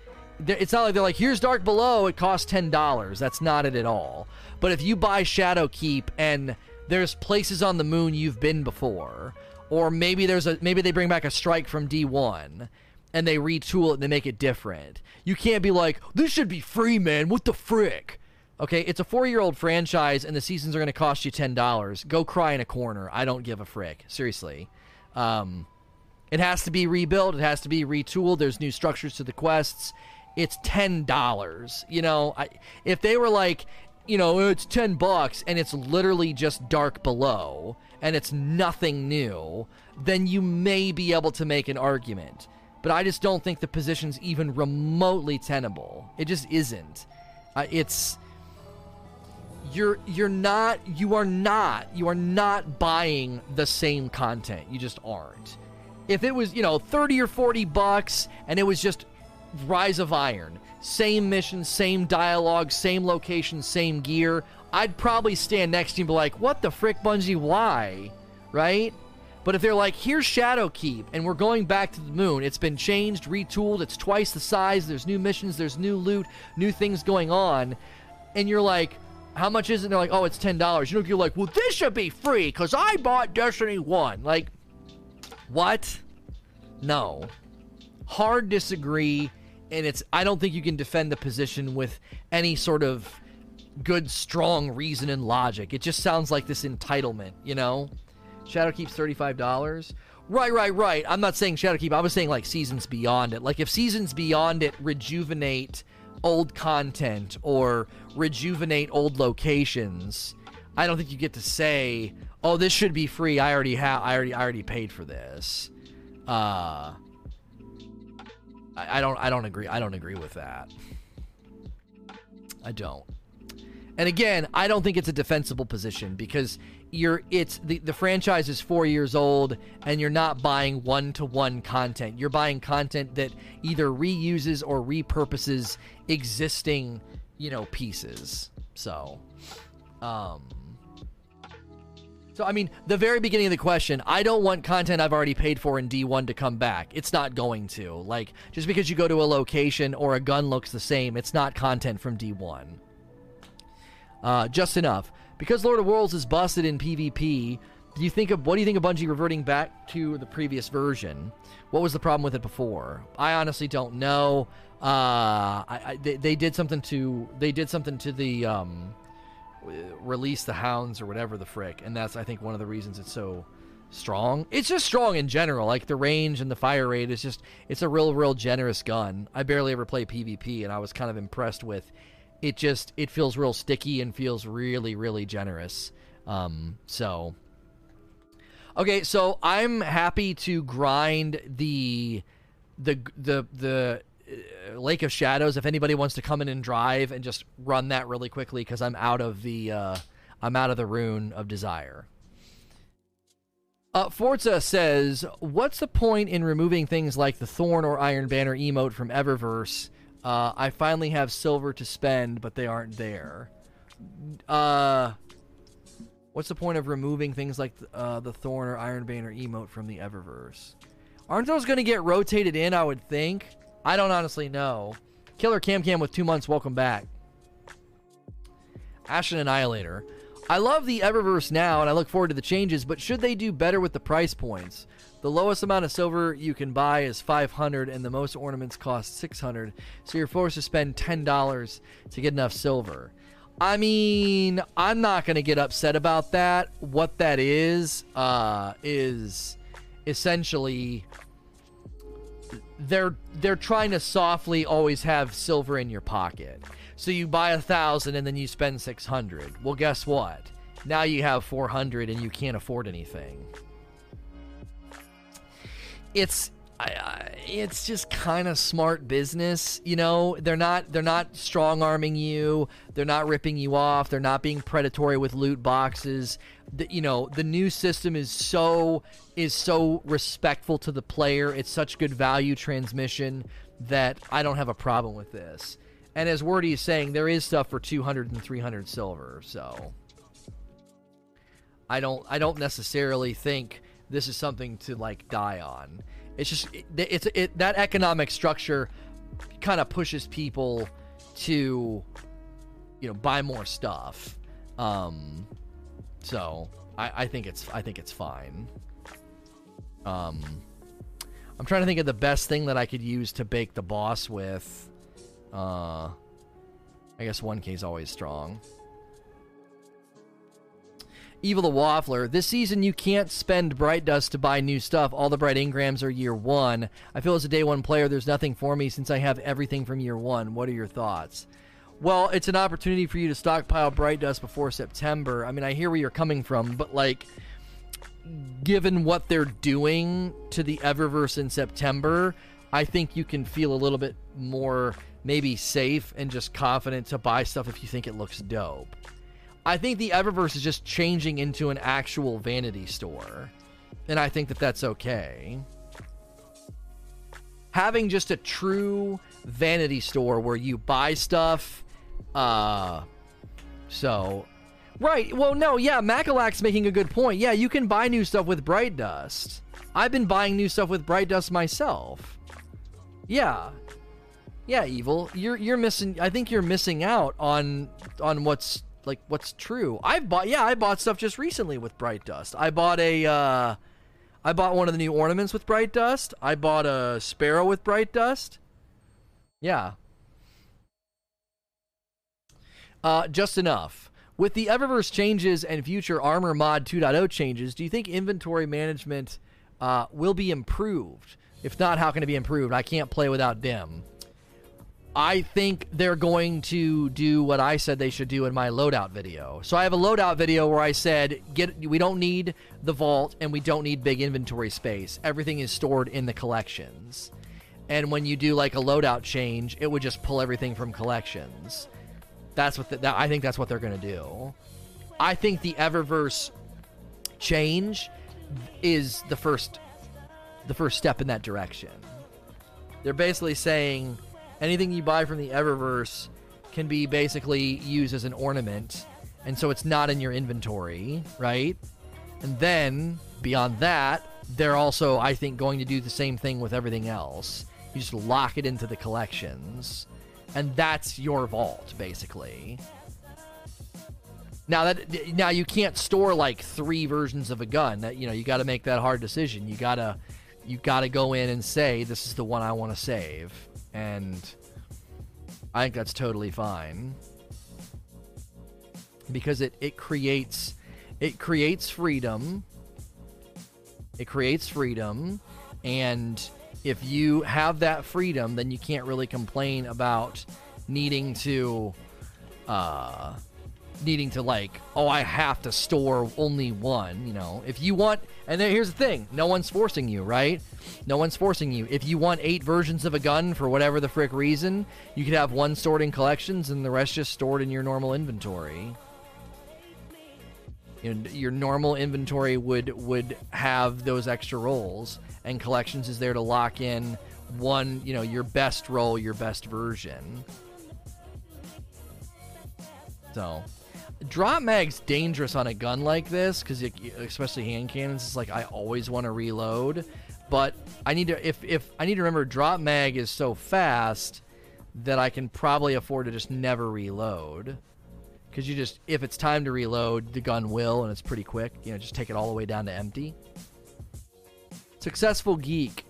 It's not like they're like, here's Dark Below, it costs ten dollars. That's not it at all. But if you buy Shadowkeep and there's places on the moon you've been before, or maybe there's a maybe they bring back a strike from D one and they retool it and they make it different. You can't be like, this should be free, man. What the frick? Okay, it's a four-year-old franchise, and the seasons are going to cost you ten dollars. Go cry in a corner. I don't give a frick. Seriously. Um, it has to be rebuilt. It has to be retooled. There's new structures to the quests. It's ten dollars. You know, I, if they were like, you know, it's ten bucks, and it's literally just Dark Below, and it's nothing new, then you may be able to make an argument. But I just don't think the position's even remotely tenable. It just isn't. Uh, it's... You're you're not you are not you are not buying the same content. You just aren't. If it was, you know, thirty or forty bucks and it was just Rise of Iron, same mission, same dialogue, same location, same gear, I'd probably stand next to you and be like, what the frick, Bungie, why? Right? But if they're like, here's Shadowkeep, and we're going back to the moon, it's been changed, retooled, it's twice the size, there's new missions, there's new loot, new things going on, and you're like, how much is it? And they're like, oh, it's ten dollars. You know, you're like, well, this should be free, because I bought Destiny one. Like, what? No. Hard disagree, and it's, I don't think you can defend the position with any sort of good, strong reason and logic. It just sounds like this entitlement, you know? Shadowkeep's thirty-five dollars. Right, right, right. I'm not saying Shadowkeep. I was saying, like, Seasons Beyond It. Like, if Seasons Beyond It rejuvenate old content or rejuvenate old locations, I don't think you get to say, oh, this should be free. I already have. I already. I already paid for this. Uh, I, I don't. I don't agree. I don't agree with that. I don't. And again, I don't think it's a defensible position because you're it's the, the franchise is four years old and you're not buying one-to-one content. You're buying content that either reuses or repurposes existing, you know, pieces. So um So I mean, the very beginning of the question, I don't want content I've already paid for in D one to come back. It's not going to. Like, just because you go to a location or a gun looks the same, it's not content from D one. Uh, just enough. Because Lord of Worlds is busted in PvP, do you think of what do you think of Bungie reverting back to the previous version? What was the problem with it before? I honestly don't know. Uh, I, I, they, they did something to they did something to the um, release the hounds or whatever the frick, and that's I think one of the reasons it's so strong. It's just strong in general. Like the range and the fire rate is just it's a real, real generous gun. I barely ever play PvP, and I was kind of impressed with. It just, it feels real sticky and feels really, really generous. Um, so. Okay, so I'm happy to grind the, the, the, the Lake of Shadows. If anybody wants to come in and drive and just run that really quickly, because I'm out of the, uh, I'm out of the Rune of Desire. Uh, Forza says, what's the point in removing things like the Thorn or Iron Banner emote from Eververse? Uh, I finally have silver to spend, but they aren't there. Uh, what's the point of removing things like the, uh, the Thorn or Iron Banner emote from the Eververse? Aren't those going to get rotated in, I would think? I don't honestly know. Killer Cam Cam with two months, welcome back. Ashen Annihilator. I love the Eververse now, and I look forward to the changes, but should they do better with the price points? The lowest amount of silver you can buy is five hundred, and the most ornaments cost six hundred. So you're forced to spend ten dollars to get enough silver. I mean, I'm not going to get upset about that. What that is, uh, is essentially they're they're trying to softly always have silver in your pocket. So you buy a thousand and then you spend six hundred. Well, guess what? Now you have four hundred and you can't afford anything. It's I, I, it's just kind of smart business, you know. They're not they're not strong arming you. They're not ripping you off. They're not being predatory with loot boxes. The, you know, the new system is so is so respectful to the player. It's such good value transmission that I don't have a problem with this. And as Wordy is saying, there is stuff for two hundred and three hundred silver. So I don't I don't necessarily think. This is something to like die on. It's just it, it's it that economic structure kind of pushes people to, you know, buy more stuff. Um, so I, I think it's I think it's fine. Um, I'm trying to think of the best thing that I could use to bake the boss with. Uh, I guess one K is always strong. Evil the Waffler. This season, you can't spend Bright Dust to buy new stuff. All the Bright Ingrams are year one. I feel as a day one player, there's nothing for me since I have everything from year one. What are your thoughts? Well, it's an opportunity for you to stockpile Bright Dust before September. I mean, I hear where you're coming from, but like, given what they're doing to the Eververse in September, I think you can feel a little bit more maybe safe and just confident to buy stuff if you think it looks dope. I think the Eververse is just changing into an actual vanity store. And I think that that's okay. Having just a true vanity store where you buy stuff. Uh, so Right. Well, no, yeah, Macalac's making a good point. Yeah, you can buy new stuff with Bright Dust. I've been buying new stuff with Bright Dust myself. Yeah. Yeah, Evil. You're you're missing I think you're missing out on on what's like what's true. I've bought yeah, I bought stuff just recently with Bright Dust. I bought a uh I bought one of the new ornaments with Bright Dust. I bought a sparrow with Bright Dust. Yeah. Uh, just enough. With the Eververse changes and future Armor Mod two point oh changes, do you think inventory management uh, will be improved? If not, how can it be improved? I can't play without Dim. I think they're going to do what I said they should do in my loadout video. So I have a loadout video where I said, "Get we don't need the vault and we don't need big inventory space. Everything is stored in the collections." And when you do like a loadout change, it would just pull everything from collections. That's what the, that, I think that's what they're going to do. I think the Eververse change is the first the first step in that direction. They're basically saying anything you buy from the Eververse can be basically used as an ornament, and so it's not in your inventory, right? And then beyond that, they're also, I think, going to do the same thing with everything else. You just lock it into the collections, and that's your vault, basically. Now that now you can't store like three versions of a gun. That, you know, you got to make that hard decision. You gotta you gotta go in and say, this is the one I want to save. And I think that's totally fine, because it, it creates it creates freedom. It creates freedom, and if you have that freedom, then you can't really complain about needing to uh, needing to like, oh, I have to store only one. You know, if you want, and then here's the thing: no one's forcing you, right? No one's forcing you. If you want eight versions of a gun for whatever the frick reason, you could have one stored in collections and the rest just stored in your normal inventory. You know, your normal inventory would would have those extra rolls, and collections is there to lock in one, you know, your best roll, your best version. So, drop mag's dangerous on a gun like this, because especially hand cannons, it's like I always want to reload, but I need to if if I need to remember drop mag is so fast that I can probably afford to just never reload. Because you just, if it's time to reload, the gun will, and it's pretty quick. You know, just take it all the way down to empty. Successful Geek.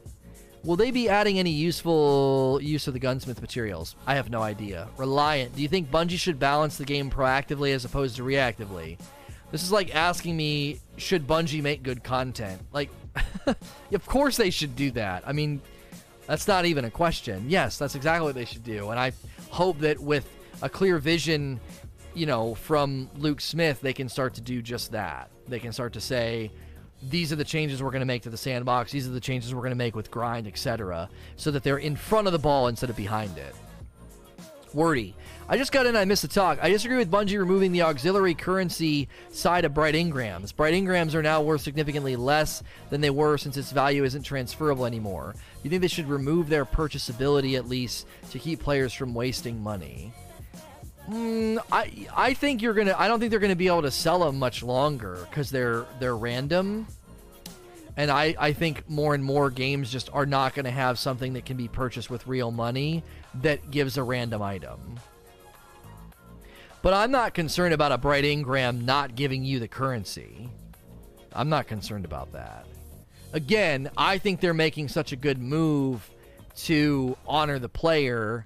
Will they be adding any useful use of the gunsmith materials? I have no idea. Reliant. Do you think Bungie should balance the game proactively as opposed to reactively? This is like asking me, should Bungie make good content? Like, of course they should do that. I mean, that's not even a question. Yes, that's exactly what they should do. And I hope that with a clear vision, you know, from Luke Smith, they can start to do just that. They can start to say, these are the changes we're going to make to the sandbox. These are the changes we're going to make with grind, et cetera. So that they're in front of the ball instead of behind it. Wordy. I just got in. I missed the talk. I disagree with Bungie removing the auxiliary currency side of Bright Ingrams. Bright Ingrams are now worth significantly less than they were, since its value isn't transferable anymore. You think they should remove their purchasability, at least, to keep players from wasting money? Mm, I I think you're gonna. I don't think they're gonna be able to sell them much longer, because they're they're random, and I I think more and more games just are not gonna have something that can be purchased with real money that gives a random item. But I'm not concerned about a Bright Ingram not giving you the currency. I'm not concerned about that. Again, I think they're making such a good move to honor the player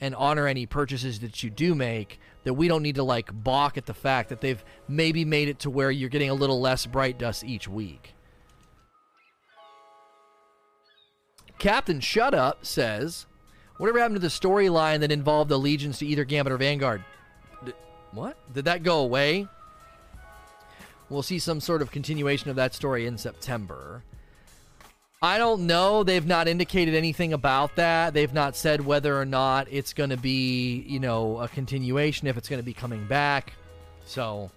and honor any purchases that you do make, that we don't need to like balk at the fact that they've maybe made it to where you're getting a little less Bright Dust each week. Captain Shut Up says, whatever happened to the storyline that involved allegiance to either Gambit or Vanguard? D- what? Did that go away? We'll see some sort of continuation of that story in September. I don't know. They've not indicated anything about that. They've not said whether or not it's going to be, you know, a continuation, if it's going to be coming back. So,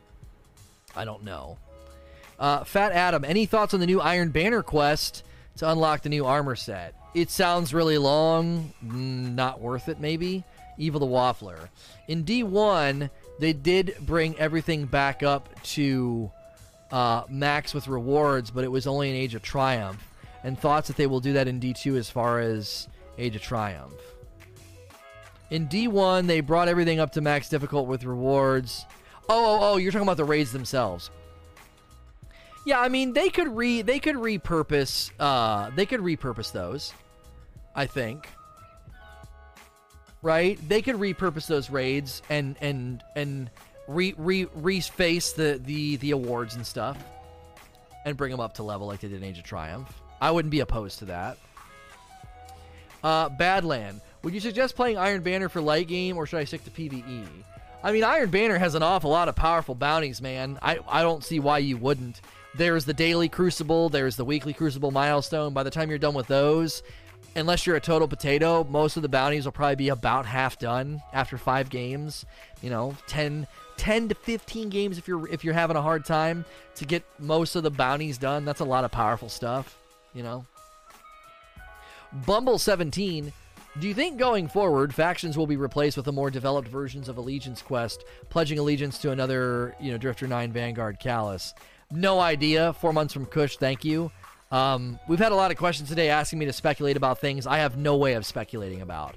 I don't know. Uh, Fat Adam, any thoughts on the new Iron Banner quest to unlock the new armor set? It sounds really long. Not worth it, maybe. Evil the Waffler. In D one, They did bring everything back up to uh, max with rewards, but it was only in Age of Triumph. And thoughts that they will do that in D two as far as Age of Triumph. In D one, they brought everything up to max difficult with rewards. Oh, oh, oh, you're talking about the raids themselves. Yeah, I mean, they could re they could repurpose uh they could repurpose those, I think. Right? They could repurpose those raids and and and re re reface the, the, the awards and stuff and bring them up to level like they did in Age of Triumph. I wouldn't be opposed to that. Uh, Badland. Would you suggest playing Iron Banner for light game, or should I stick to PvE? I mean, Iron Banner has an awful lot of powerful bounties, man. I, I don't see why you wouldn't. There's the daily Crucible. There's the weekly Crucible milestone. By the time you're done with those, unless you're a total potato, most of the bounties will probably be about half done after five games. You know, ten to fifteen games if you're if you're having a hard time to get most of the bounties done. That's a lot of powerful stuff, you know. Bumble seventeen, do you think going forward factions will be replaced with the more developed versions of Allegiance Quest, pledging allegiance to another, you know, Drifter nine Vanguard Callus? No idea. Four months from Kush, thank you. Um, we've had a lot of questions today asking me to speculate about things I have no way of speculating about.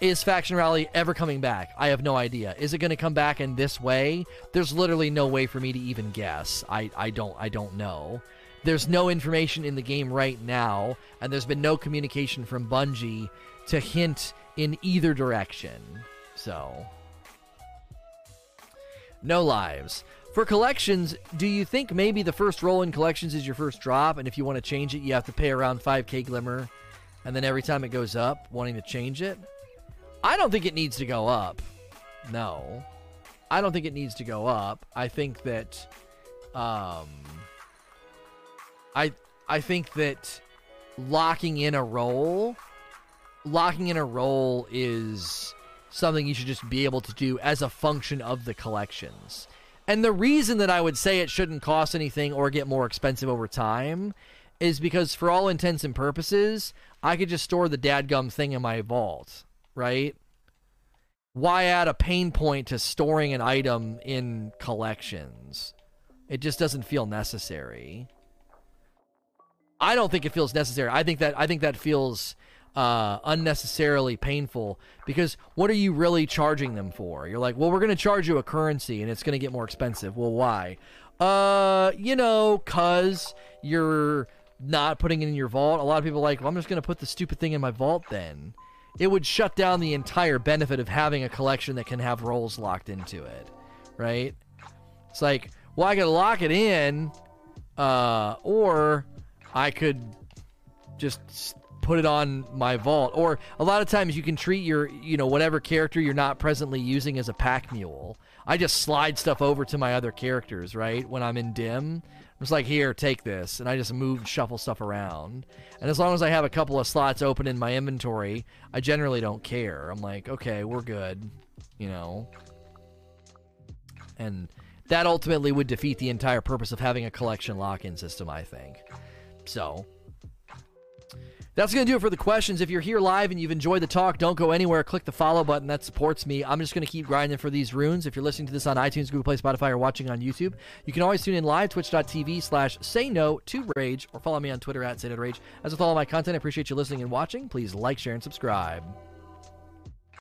Is Faction Rally ever coming back? I have no idea. Is it going to come back in this way? There's literally no way for me to even guess. I, I don't I don't know. There's no information in the game right now, and there's been no communication from Bungie to hint in either direction. So, no lives. For collections, do you think maybe the first roll in collections is your first drop, and if you want to change it, you have to pay around five K Glimmer, and then every time it goes up, wanting to change it? I don't think it needs to go up. No. I don't think it needs to go up. I think that... Um, I, I think that locking in a roll... Locking in a roll is something you should just be able to do as a function of the collections. And the reason that I would say it shouldn't cost anything or get more expensive over time is because for all intents and purposes, I could just store the dadgum thing in my vault, right? Why add a pain point to storing an item in collections? It just doesn't feel necessary. I don't think it feels necessary. I think that I think that feels uh, unnecessarily painful, because what are you really charging them for? You're like, well, we're going to charge you a currency and it's going to get more expensive. Well, why? Uh, you know, cause you're not putting it in your vault. A lot of people are like, well, I'm just going to put the stupid thing in my vault then. It would shut down the entire benefit of having a collection that can have rolls locked into it, right? It's like, well, I could lock it in, uh, or I could just st- put it on my vault. Or a lot of times you can treat your, you know, whatever character you're not presently using as a pack mule. I just slide stuff over to my other characters, right? When I'm in dim, I'm just like, here, take this. And I just move, shuffle stuff around. And as long as I have a couple of slots open in my inventory, I generally don't care. I'm like, okay, we're good, you know? And that ultimately would defeat the entire purpose of having a collection lock-in system, I think. So... that's going to do it for the questions. If you're here live and you've enjoyed the talk, don't go anywhere. Click the follow button. That supports me. I'm just going to keep grinding for these runes. If you're listening to this on iTunes, Google Play, Spotify, or watching on YouTube, you can always tune in live, twitch.tv slash say no to rage, or follow me on Twitter at say no to rage. As with all of my content, I appreciate you listening and watching. Please like, share, and subscribe.